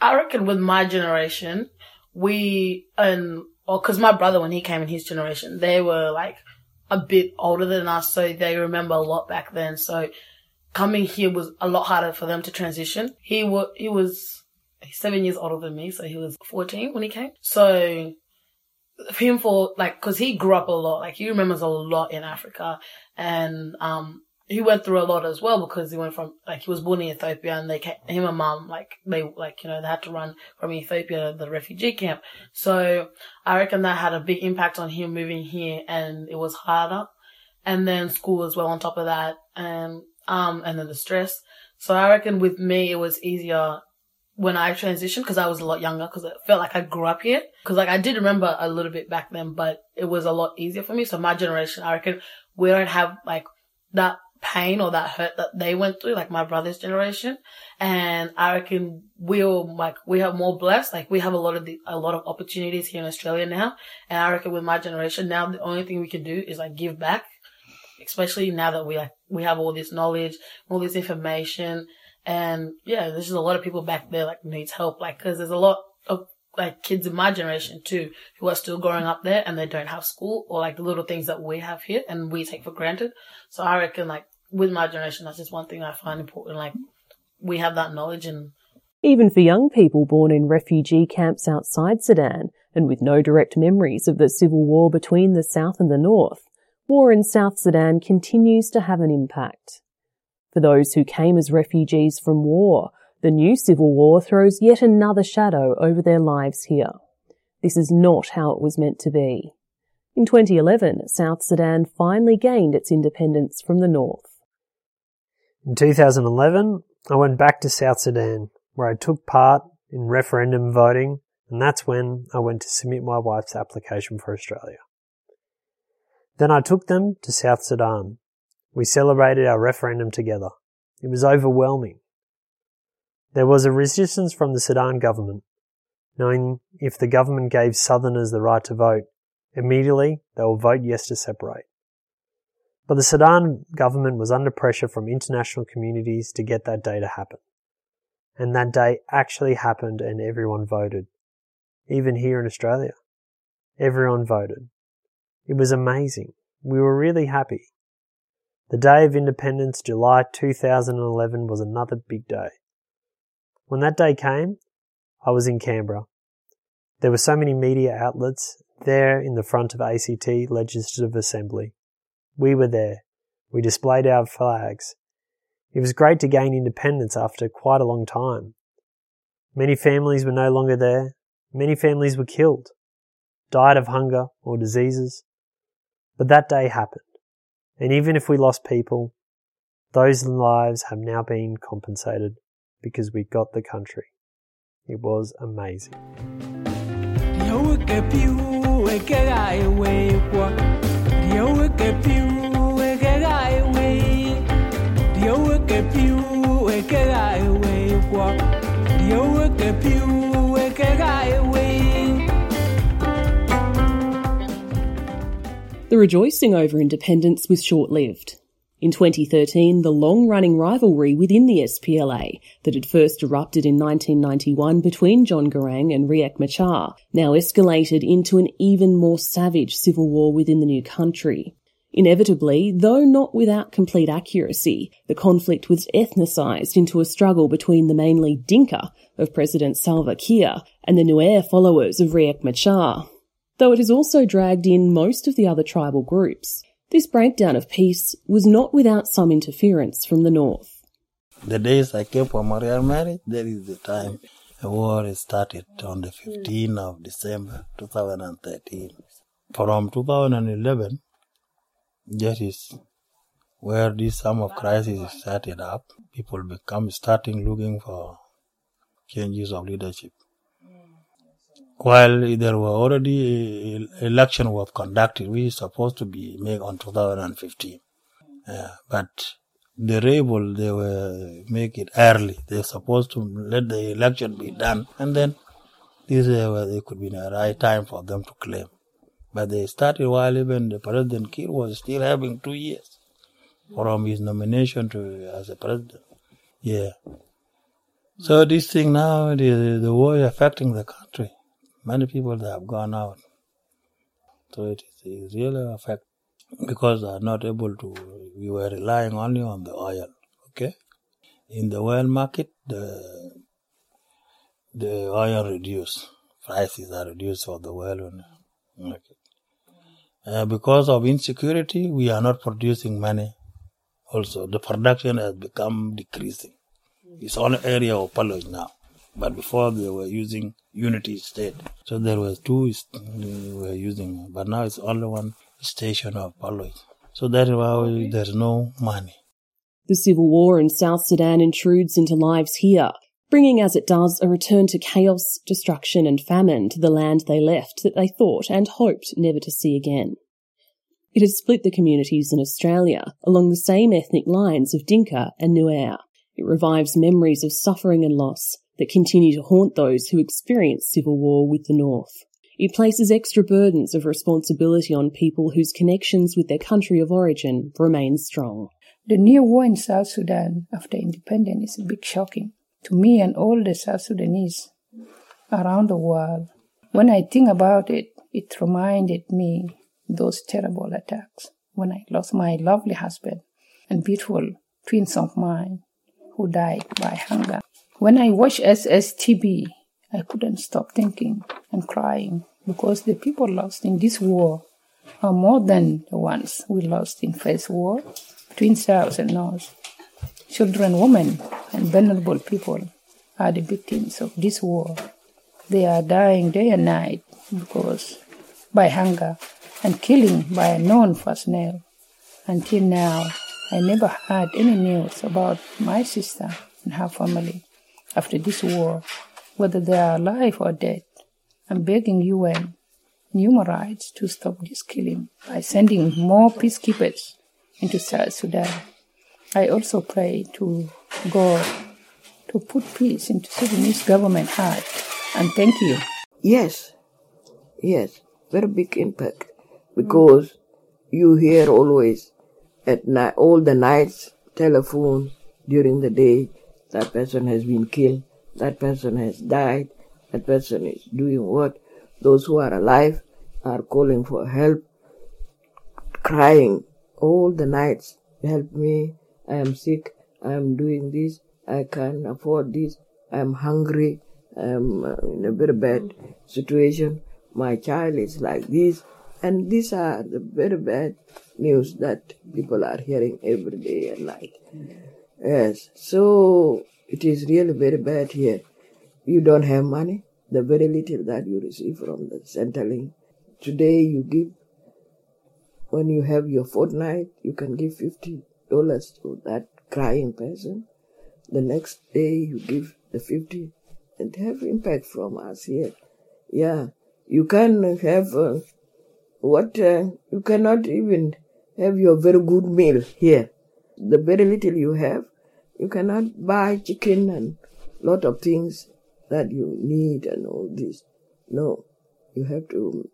I reckon with my generation, because my brother, when he came in his generation, they were like a bit older than us, so they remember a lot back then. So coming here was a lot harder for them to transition. He was 7 years older than me, so he was 14 when he came. So him because he grew up a lot, like he remembers a lot in Africa, and he went through a lot as well, because he went from, like, he was born in Ethiopia, and him and mum, they had to run from Ethiopia to the refugee camp. So I reckon that had a big impact on him moving here, and it was harder. And then school as well on top of that, and then the stress. So I reckon with me it was easier when I transitioned, because I was a lot younger, because it felt like I grew up here. Because, I did remember a little bit back then, but it was a lot easier for me. So my generation, I reckon we don't have, that pain or that hurt that they went through, like my brother's generation. And I reckon we are more blessed. Like, we have a lot of opportunities here in Australia now. And I reckon with my generation now, the only thing we can do is, give back. Especially now that we have all this knowledge, all this information. And there's just a lot of people back there needs help, because there's a lot of kids in my generation too who are still growing up there, and they don't have school or the little things that we have here and we take for granted. So I reckon with my generation, that's just one thing I find important. We have that knowledge. And even for young people born in refugee camps outside Sudan and with no direct memories of the civil war between the South and the North, war in South Sudan continues to have an impact. For those who came as refugees from war, the new civil war throws yet another shadow over their lives here. This is not how it was meant to be. In 2011, South Sudan finally gained its independence from the North. In 2011, I went back to South Sudan, where I took part in referendum voting, and that's when I went to submit my wife's application for Australia. Then I took them to South Sudan. We celebrated our referendum together. It was overwhelming. There was a resistance from the Sudan government, knowing if the government gave Southerners the right to vote, immediately they will vote yes to separate. But the Sudan government was under pressure from international communities to get that day to happen. And that day actually happened, and everyone voted. Even here in Australia, everyone voted. It was amazing. We were really happy. The Day of Independence, July 2011, was another big day. When that day came, I was in Canberra. There were so many media outlets there in the front of ACT Legislative Assembly. We were there. We displayed our flags. It was great to gain independence after quite a long time. Many families were no longer there. Many families were killed, died of hunger or diseases. But that day happened. And even if we lost people, those lives have now been compensated because we got the country. It was amazing. The rejoicing over independence was short-lived. In 2013, the long-running rivalry within the SPLA that had first erupted in 1991 between John Garang and Riek Machar now escalated into an even more savage civil war within the new country. Inevitably, though not without complete accuracy, the conflict was ethnicised into a struggle between the mainly Dinka of President Salva Kiir and the Nuer followers of Riek Machar, though it has also dragged in most of the other tribal groups. This breakdown of peace was not without some interference from the north. The days I came for Marian marriage, that is the time the war started on the 15th of December 2013. From 2011, that is where this summer crisis started up. People become starting looking for changes of leadership. While there were already election was conducted, which is supposed to be made on 2015. But the rebel, they were make it early. They were supposed to let the election be done. And then this it could be the right time for them to claim. But they started while even the President Kiir was still having 2 years from his nomination to as a president. Yeah. So this thing now, the war is affecting the country. Many people that have gone out, so it is really affect because they are not able to. We were relying only on the oil. Okay, in the oil market, the oil reduced, prices are reduced for the oil market. Because of insecurity, we are not producing money. Also, the production has become decreasing. It's only area of Paloj now. But before they were using unity state. So there were two they were using, but now it's only one station of Paloj. So that is why there's no money. The civil war in South Sudan intrudes into lives here, bringing as it does a return to chaos, destruction and famine to the land they left that they thought and hoped never to see again. It has split the communities in Australia along the same ethnic lines of Dinka and Nuer. It revives memories of suffering and loss that continue to haunt those who experience civil war with the North. It places extra burdens of responsibility on people whose connections with their country of origin remain strong. The new war in South Sudan after independence is a bit shocking to me and all the South Sudanese around the world. When I think about it, it reminded me those terrible attacks when I lost my lovely husband and beautiful twins of mine who died by hunger. When I watched SSTV, I couldn't stop thinking and crying because the people lost in this war are more than the ones we lost in First War between South and North. Children, women, and vulnerable people are the victims of this war. They are dying day and night because by hunger and killing by a known personnel. Until now, I never heard any news about my sister and her family. After this war, whether they are alive or dead, I'm begging UN, human rights, to stop this killing by sending more peacekeepers into South Sudan. I also pray to God to put peace into Sudanese government heart. And thank you. Yes, very big impact because you hear always at night, all the nights, telephone during the day. That person has been killed, that person has died, that person is doing what? Those who are alive are calling for help, crying all the nights, help me, I am sick, I am doing this, I can't afford this, I am hungry, I am in a very bad situation, my child is like this. And these are the very bad news that people are hearing every day and night. Yes, so it is really very bad here. You don't have money, the very little that you receive from the Centrelink. Today you give, when you have your fortnight, you can give $50 to that crying person. The next day you give the $50 and have impact from us here. Yeah, you can have you cannot even have your very good meal here. The very little you have, you cannot buy chicken and lot of things that you need and all this. No, you have to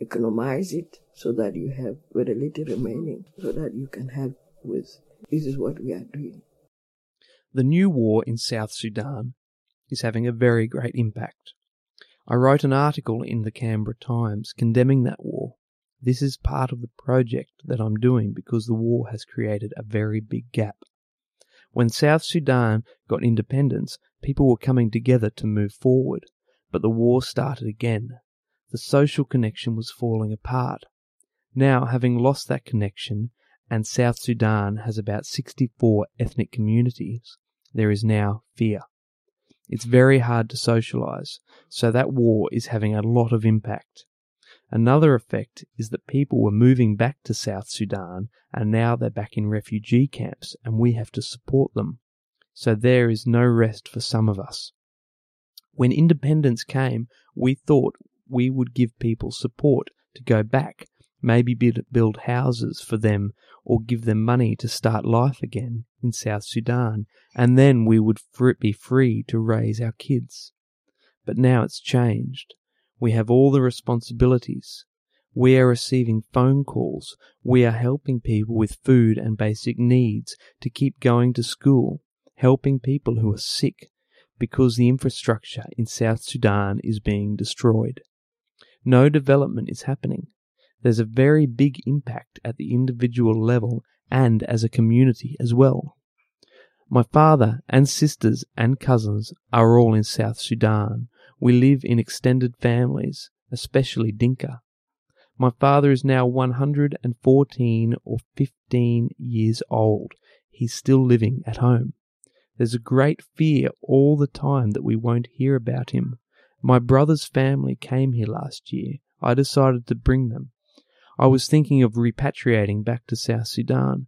economize it so that you have very little remaining, so that you can help with. This is what we are doing. The new war in South Sudan is having a very great impact. I wrote an article in the Canberra Times condemning that war. This is part of the project that I'm doing because the war has created a very big gap. When South Sudan got independence, people were coming together to move forward, but the war started again. The social connection was falling apart. Now, having lost that connection, and South Sudan has about 64 ethnic communities, there is now fear. It's very hard to socialise, so that war is having a lot of impact. Another effect is that people were moving back to South Sudan and now they're back in refugee camps and we have to support them. So there is no rest for some of us. When independence came, we thought we would give people support to go back, maybe build houses for them or give them money to start life again in South Sudan, and then we would be free to raise our kids. But now it's changed. We have all the responsibilities. We are receiving phone calls. We are helping people with food and basic needs to keep going to school, helping people who are sick, because the infrastructure in South Sudan is being destroyed. No development is happening. There's a very big impact at the individual level and as a community as well. My father and sisters and cousins are all in South Sudan. We live in extended families, especially Dinka. My father is now 114 or 15 years old. He's still living at home. There's a great fear all the time that we won't hear about him. My brother's family came here last year. I decided to bring them. I was thinking of repatriating back to South Sudan,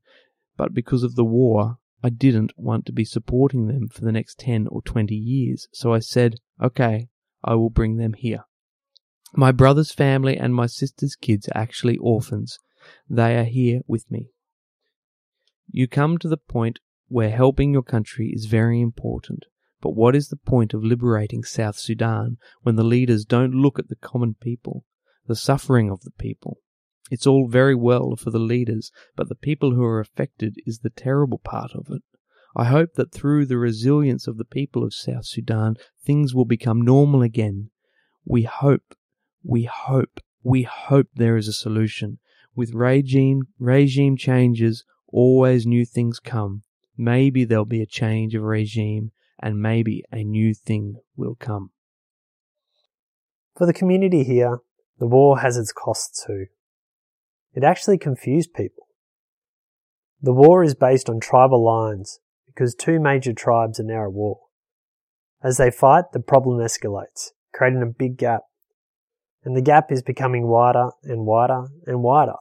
but because of the war, I didn't want to be supporting them for the next 10 or 20 years, so I said, okay, I will bring them here. My brother's family and my sister's kids are actually orphans. They are here with me. You come to the point where helping your country is very important, but what is the point of liberating South Sudan when the leaders don't look at the common people, the suffering of the people? It's all very well for the leaders, but the people who are affected is the terrible part of it. I hope that through the resilience of the people of South Sudan, things will become normal again. We hope there is a solution. With regime changes, always new things come. Maybe there'll be a change of regime, and maybe a new thing will come. For the community here, the war has its costs too. It actually confused people. The war is based on tribal lines because two major tribes are now at war. As they fight, the problem escalates, creating a big gap. And the gap is becoming wider and wider and wider.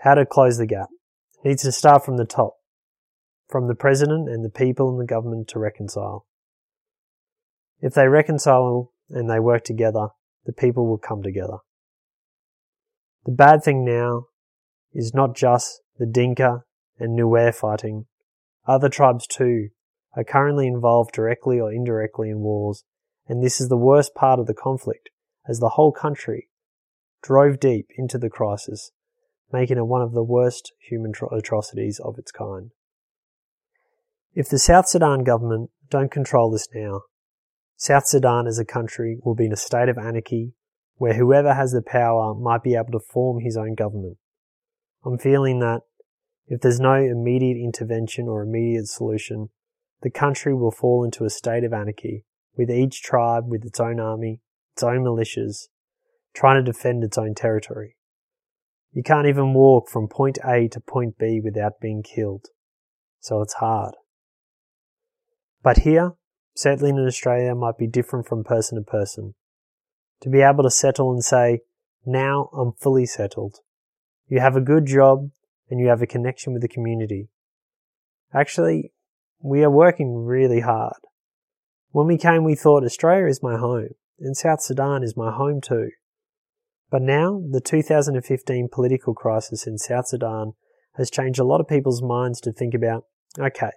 How to close the gap? It needs to start from the top, from the president and the people and the government to reconcile. If they reconcile and they work together, the people will come together. The bad thing now is not just the Dinka and Nuer fighting. Other tribes too are currently involved directly or indirectly in wars, and this is the worst part of the conflict, as the whole country drove deep into the crisis, making it one of the worst human atrocities of its kind. If the South Sudan government don't control this now, South Sudan as a country will be in a state of anarchy where whoever has the power might be able to form his own government. I'm feeling that if there's no immediate intervention or immediate solution, the country will fall into a state of anarchy, with each tribe with its own army, its own militias, trying to defend its own territory. You can't even walk from point A to point B without being killed, so it's hard. But here, settling in Australia might be different from person to person. To be able to settle and say, now I'm fully settled. You have a good job and you have a connection with the community. Actually, we are working really hard. When we came, we thought Australia is my home and South Sudan is my home too. But now, the 2015 political crisis in South Sudan has changed a lot of people's minds to think about, okay,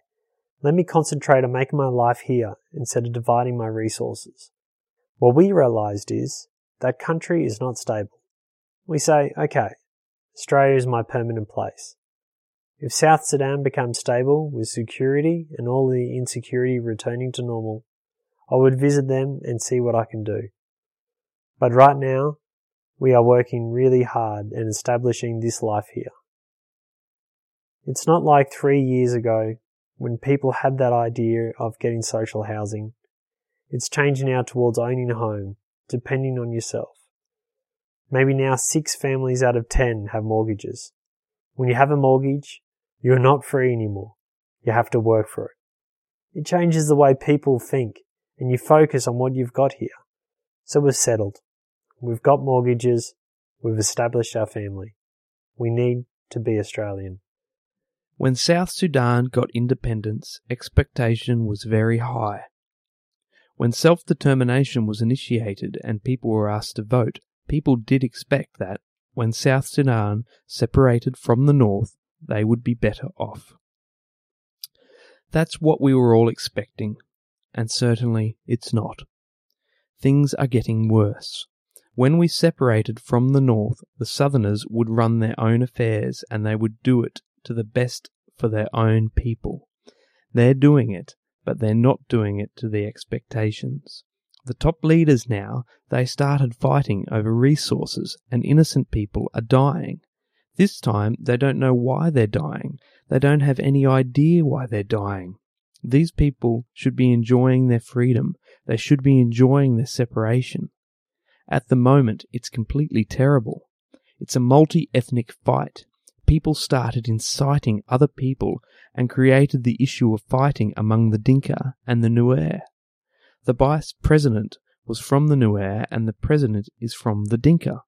let me concentrate on making my life here instead of dividing my resources. What we realised is that country is not stable. We say, okay, Australia is my permanent place. If South Sudan becomes stable with security and all the insecurity returning to normal, I would visit them and see what I can do. But right now, we are working really hard and establishing this life here. It's not like 3 years ago when people had that idea of getting social housing. It's changing now towards owning a home, depending on yourself. Maybe now 6 families out of 10 have mortgages. When you have a mortgage, you're not free anymore. You have to work for it. It changes the way people think, and you focus on what you've got here. So we're settled. We've got mortgages. We've established our family. We need to be Australian. When South Sudan got independence, expectation was very high. When self-determination was initiated and people were asked to vote, people did expect that, when South Sudan separated from the North, they would be better off. That's what we were all expecting, and certainly it's not. Things are getting worse. When we separated from the North, the Southerners would run their own affairs and they would do it to the best for their own people. They're doing it, but they're not doing it to the expectations. The top leaders now, they started fighting over resources and innocent people are dying. This time, they don't know why they're dying. They don't have any idea why they're dying. These people should be enjoying their freedom. They should be enjoying their separation. At the moment, it's completely terrible. It's a multi-ethnic fight. People started inciting other people and created the issue of fighting among the Dinka and the Nuer. The vice president was from the Nuer and the president is from the Dinka,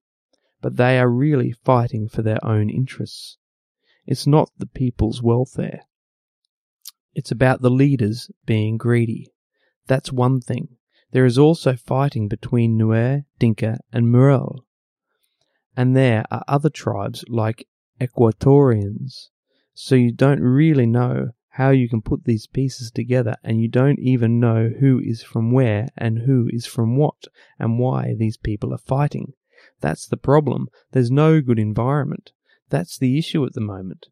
but they are really fighting for their own interests. It's not the people's welfare. It's about the leaders being greedy. That's one thing. There is also fighting between Nuer, Dinka and Murel. And there are other tribes like Equatorians, so you don't really know how you can put these pieces together, and you don't even know who is from where and who is from what and why these people are fighting. That's the problem. There's no good environment. That's the issue at the moment.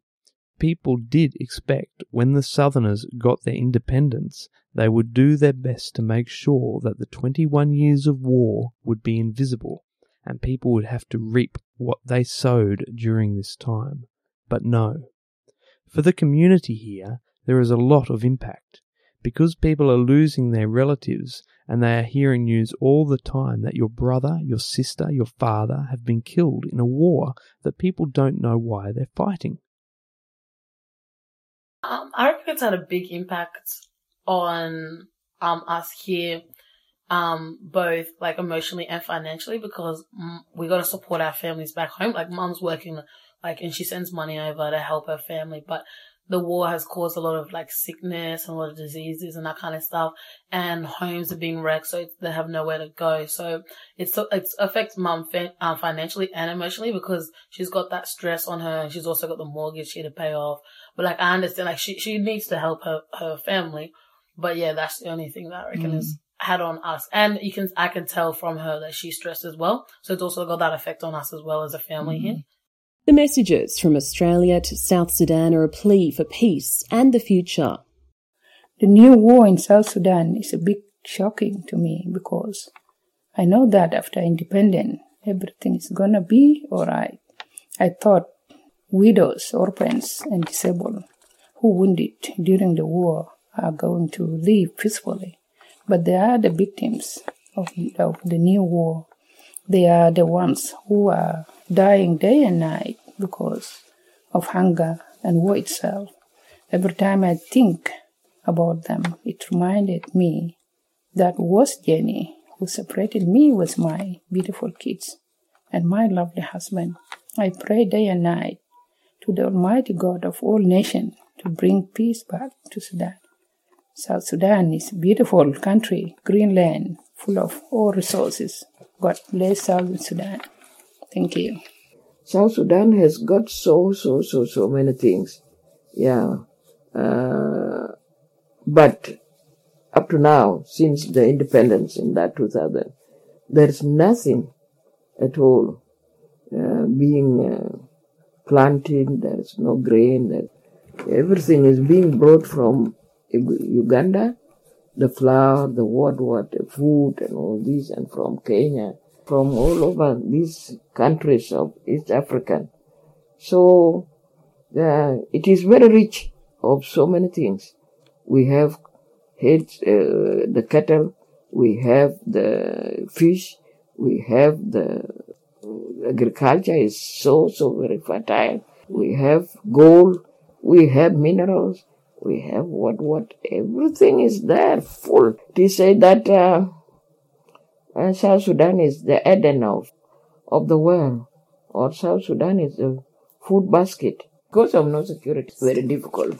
People did expect when the Southerners got their independence, they would do their best to make sure that the 21 years of war would be invisible and people would have to reap what they sowed during this time. But no. For the community here, there is a lot of impact. Because people are losing their relatives and they are hearing news all the time that your brother, your sister, your father have been killed in a war that people don't know why they're fighting. I reckon it's had a big impact on us here, both like emotionally and financially, because we got to support our families back home. Like mum's working, like, and she sends money over to help her family, but the war has caused a lot of like sickness and a lot of diseases and that kind of stuff, and homes are being wrecked, so they have nowhere to go. So it affects mum financially and emotionally because she's got that stress on her, and she's also got the mortgage she had to pay off. But like I understand, like she needs to help her family, but yeah, that's the only thing that I reckon has had on us. And I can tell from her that she's stressed as well, so it's also got that effect on us as well as a family here. The messages from Australia to South Sudan are a plea for peace and the future. The new war in South Sudan is a big shocking to me because I know that after independence, everything is going to be all right. I thought widows, orphans and disabled who wounded during the war are going to live peacefully. But they are the victims of the new war. They are the ones who are dying day and night because of hunger and war itself. Every time I think about them, it reminded me that was Jenny who separated me with my beautiful kids and my lovely husband. I pray day and night to the Almighty God of all nations to bring peace back to Sudan. South Sudan is a beautiful country, green land, full of all resources. God bless South Sudan. Thank you. South Sudan has got so many things. Yeah. But up to now, since the independence in that 2000, there's nothing at all being planted. There's no grain. Everything is being brought from Uganda, the flour, the what, the food and all these, and from Kenya, from all over these countries of East Africa. So it is very rich of so many things. We have the cattle, we have the fish, we have the agriculture is so very fertile. We have gold, we have minerals, we have what, everything is there full. They say that South Sudan is the Eden of the world, or South Sudan is the food basket. Because of no security, it's very difficult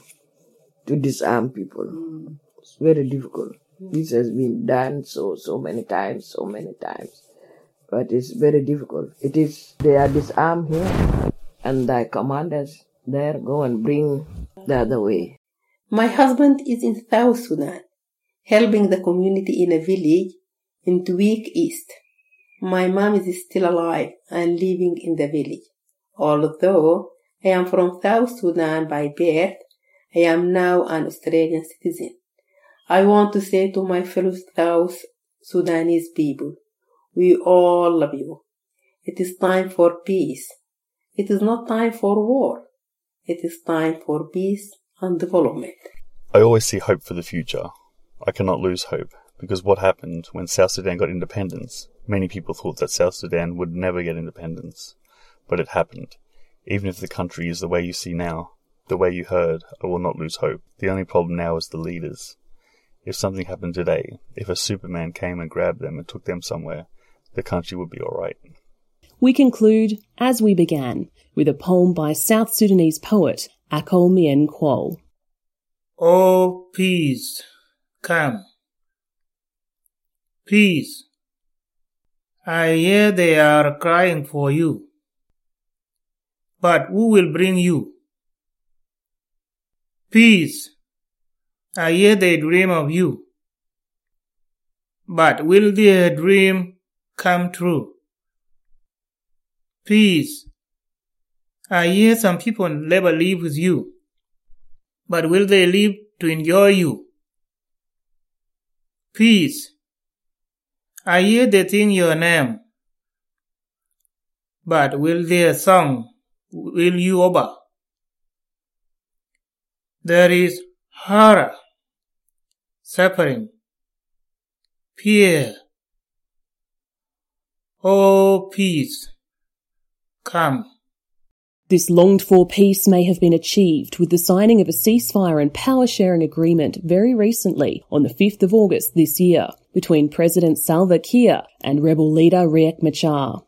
to disarm people. Mm. It's very difficult. Mm. This has been done so many times. But it's very difficult. It is, they are disarmed here, and their commanders there go and bring the other way. My husband is in South Sudan, helping the community in a village in Tuwik East. My mom is still alive and living in the village, although I am from South Sudan by birth. I am now an Australian citizen. I want to say to my fellow South Sudanese people, we all love you. It is time for peace. It is not time for war. It is time for peace and development. I always see hope for the future. I cannot lose hope, because what happened when South Sudan got independence? Many people thought that South Sudan would never get independence, but it happened. Even if the country is the way you see now, the way you heard, I will not lose hope. The only problem now is the leaders. If something happened today, if a Superman came and grabbed them and took them somewhere, the country would be all right. We conclude, as we began, with a poem by South Sudanese poet Akol Miyen Kuol. Oh, peace, come. Peace. I hear they are crying for you. But who will bring you? Peace, I hear they dream of you. But will their dream come true? Peace, I hear some people never live with you. But will they live to enjoy you? Peace, I hear they sing your name. But will their song will you over? There is horror, suffering, fear. Oh, peace, come. This longed-for peace may have been achieved with the signing of a ceasefire and power-sharing agreement very recently, on the 5th of August this year, between President Salva Kiir and rebel leader Riek Machar.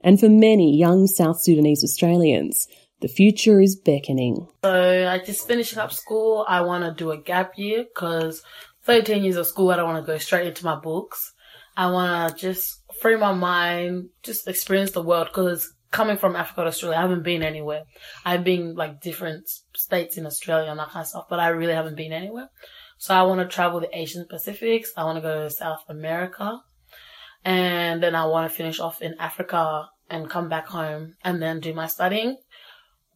And for many young South Sudanese Australians, the future is beckoning. So I just finished up school. I want to do a gap year because 13 years of school, I don't want to go straight into my books. I want to just free my mind, just experience the world, because coming from Africa to Australia, I haven't been anywhere. I've been like different states in Australia and that kind of stuff, but I really haven't been anywhere. So I want to travel the Asian Pacifics. I want to go to South America. And then I want to finish off in Africa and come back home and then do my studying.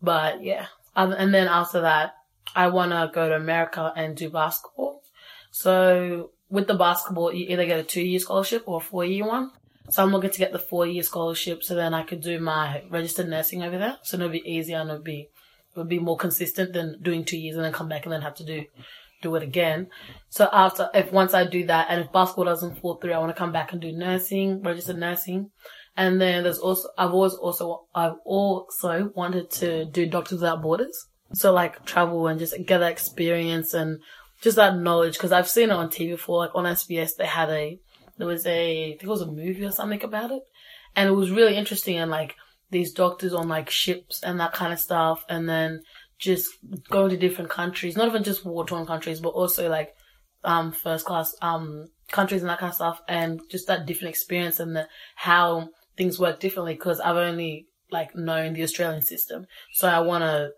But yeah, and then after that, I want to go to America and do basketball. So with the basketball, you either get a 2-year scholarship or a 4-year one. So I'm looking to get the 4-year scholarship, so then I could do my registered nursing over there. So it'll be easier and it would be more consistent than doing 2 years and then come back and then have to do it again. So after, once I do that, and if basketball doesn't fall through, I want to come back and do nursing, registered nursing. And then there's also, I've also wanted to do Doctors Without Borders. So like travel and just get that experience and just that knowledge, because I've seen it on TV before, like on SBS they had there was I think it was a movie or something about it. And it was really interesting, and like these doctors on like ships and that kind of stuff, and then just going to different countries, not even just war-torn countries, but also like first-class countries and that kind of stuff, and just that different experience and how things work differently because I've only like known the Australian system. So I want to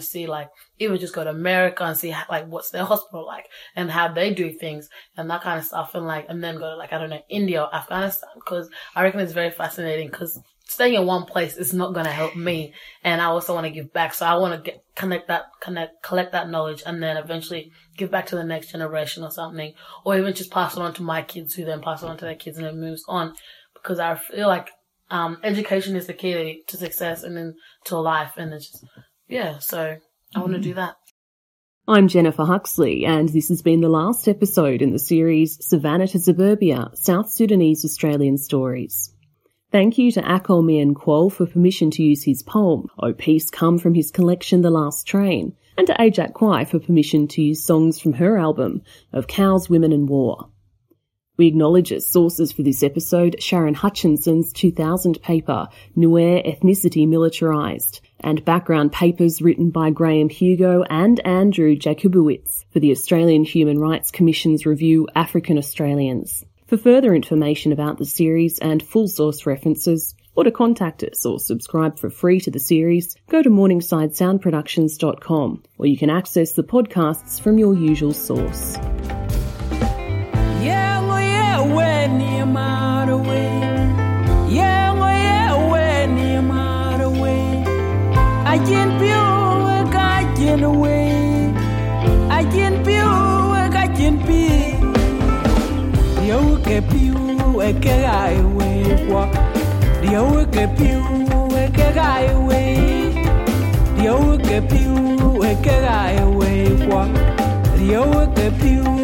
see like even just go to America and see how, like what's their hospital like and how they do things and that kind of stuff. And like, and then go to like, I don't know, India or Afghanistan, because I reckon it's very fascinating because staying in one place is not going to help me. And I also want to give back. So I want to collect that knowledge and then eventually give back to the next generation or something, or even just pass it on to my kids who then pass it on to their kids and it moves on, because I feel like education is the key to success and then to life, and it's just, yeah, so I want to do that. I'm Jennifer Huxley, and this has been the last episode in the series Savannah to Suburbia, South Sudanese Australian Stories. Thank you to Akol Miyen Kuol for permission to use his poem, O Peace Come, from his collection The Last Train, and to Ajak Kwai for permission to use songs from her album Of Cows, Women and War. We acknowledge as sources for this episode Sharon Hutchinson's 2000 paper, Nuer Ethnicity Militarised, and background papers written by Graham Hugo and Andrew Jakubowicz for the Australian Human Rights Commission's review African Australians. For further information about the series and full source references, or to contact us or subscribe for free to the series, go to morningsidesoundproductions.com, or you can access the podcasts from your usual source. I can't feel like I can't away. I can't feel like I can't be. You can feel like I wait for. You can feel like I wait. You can feel like I wait for. You can feel.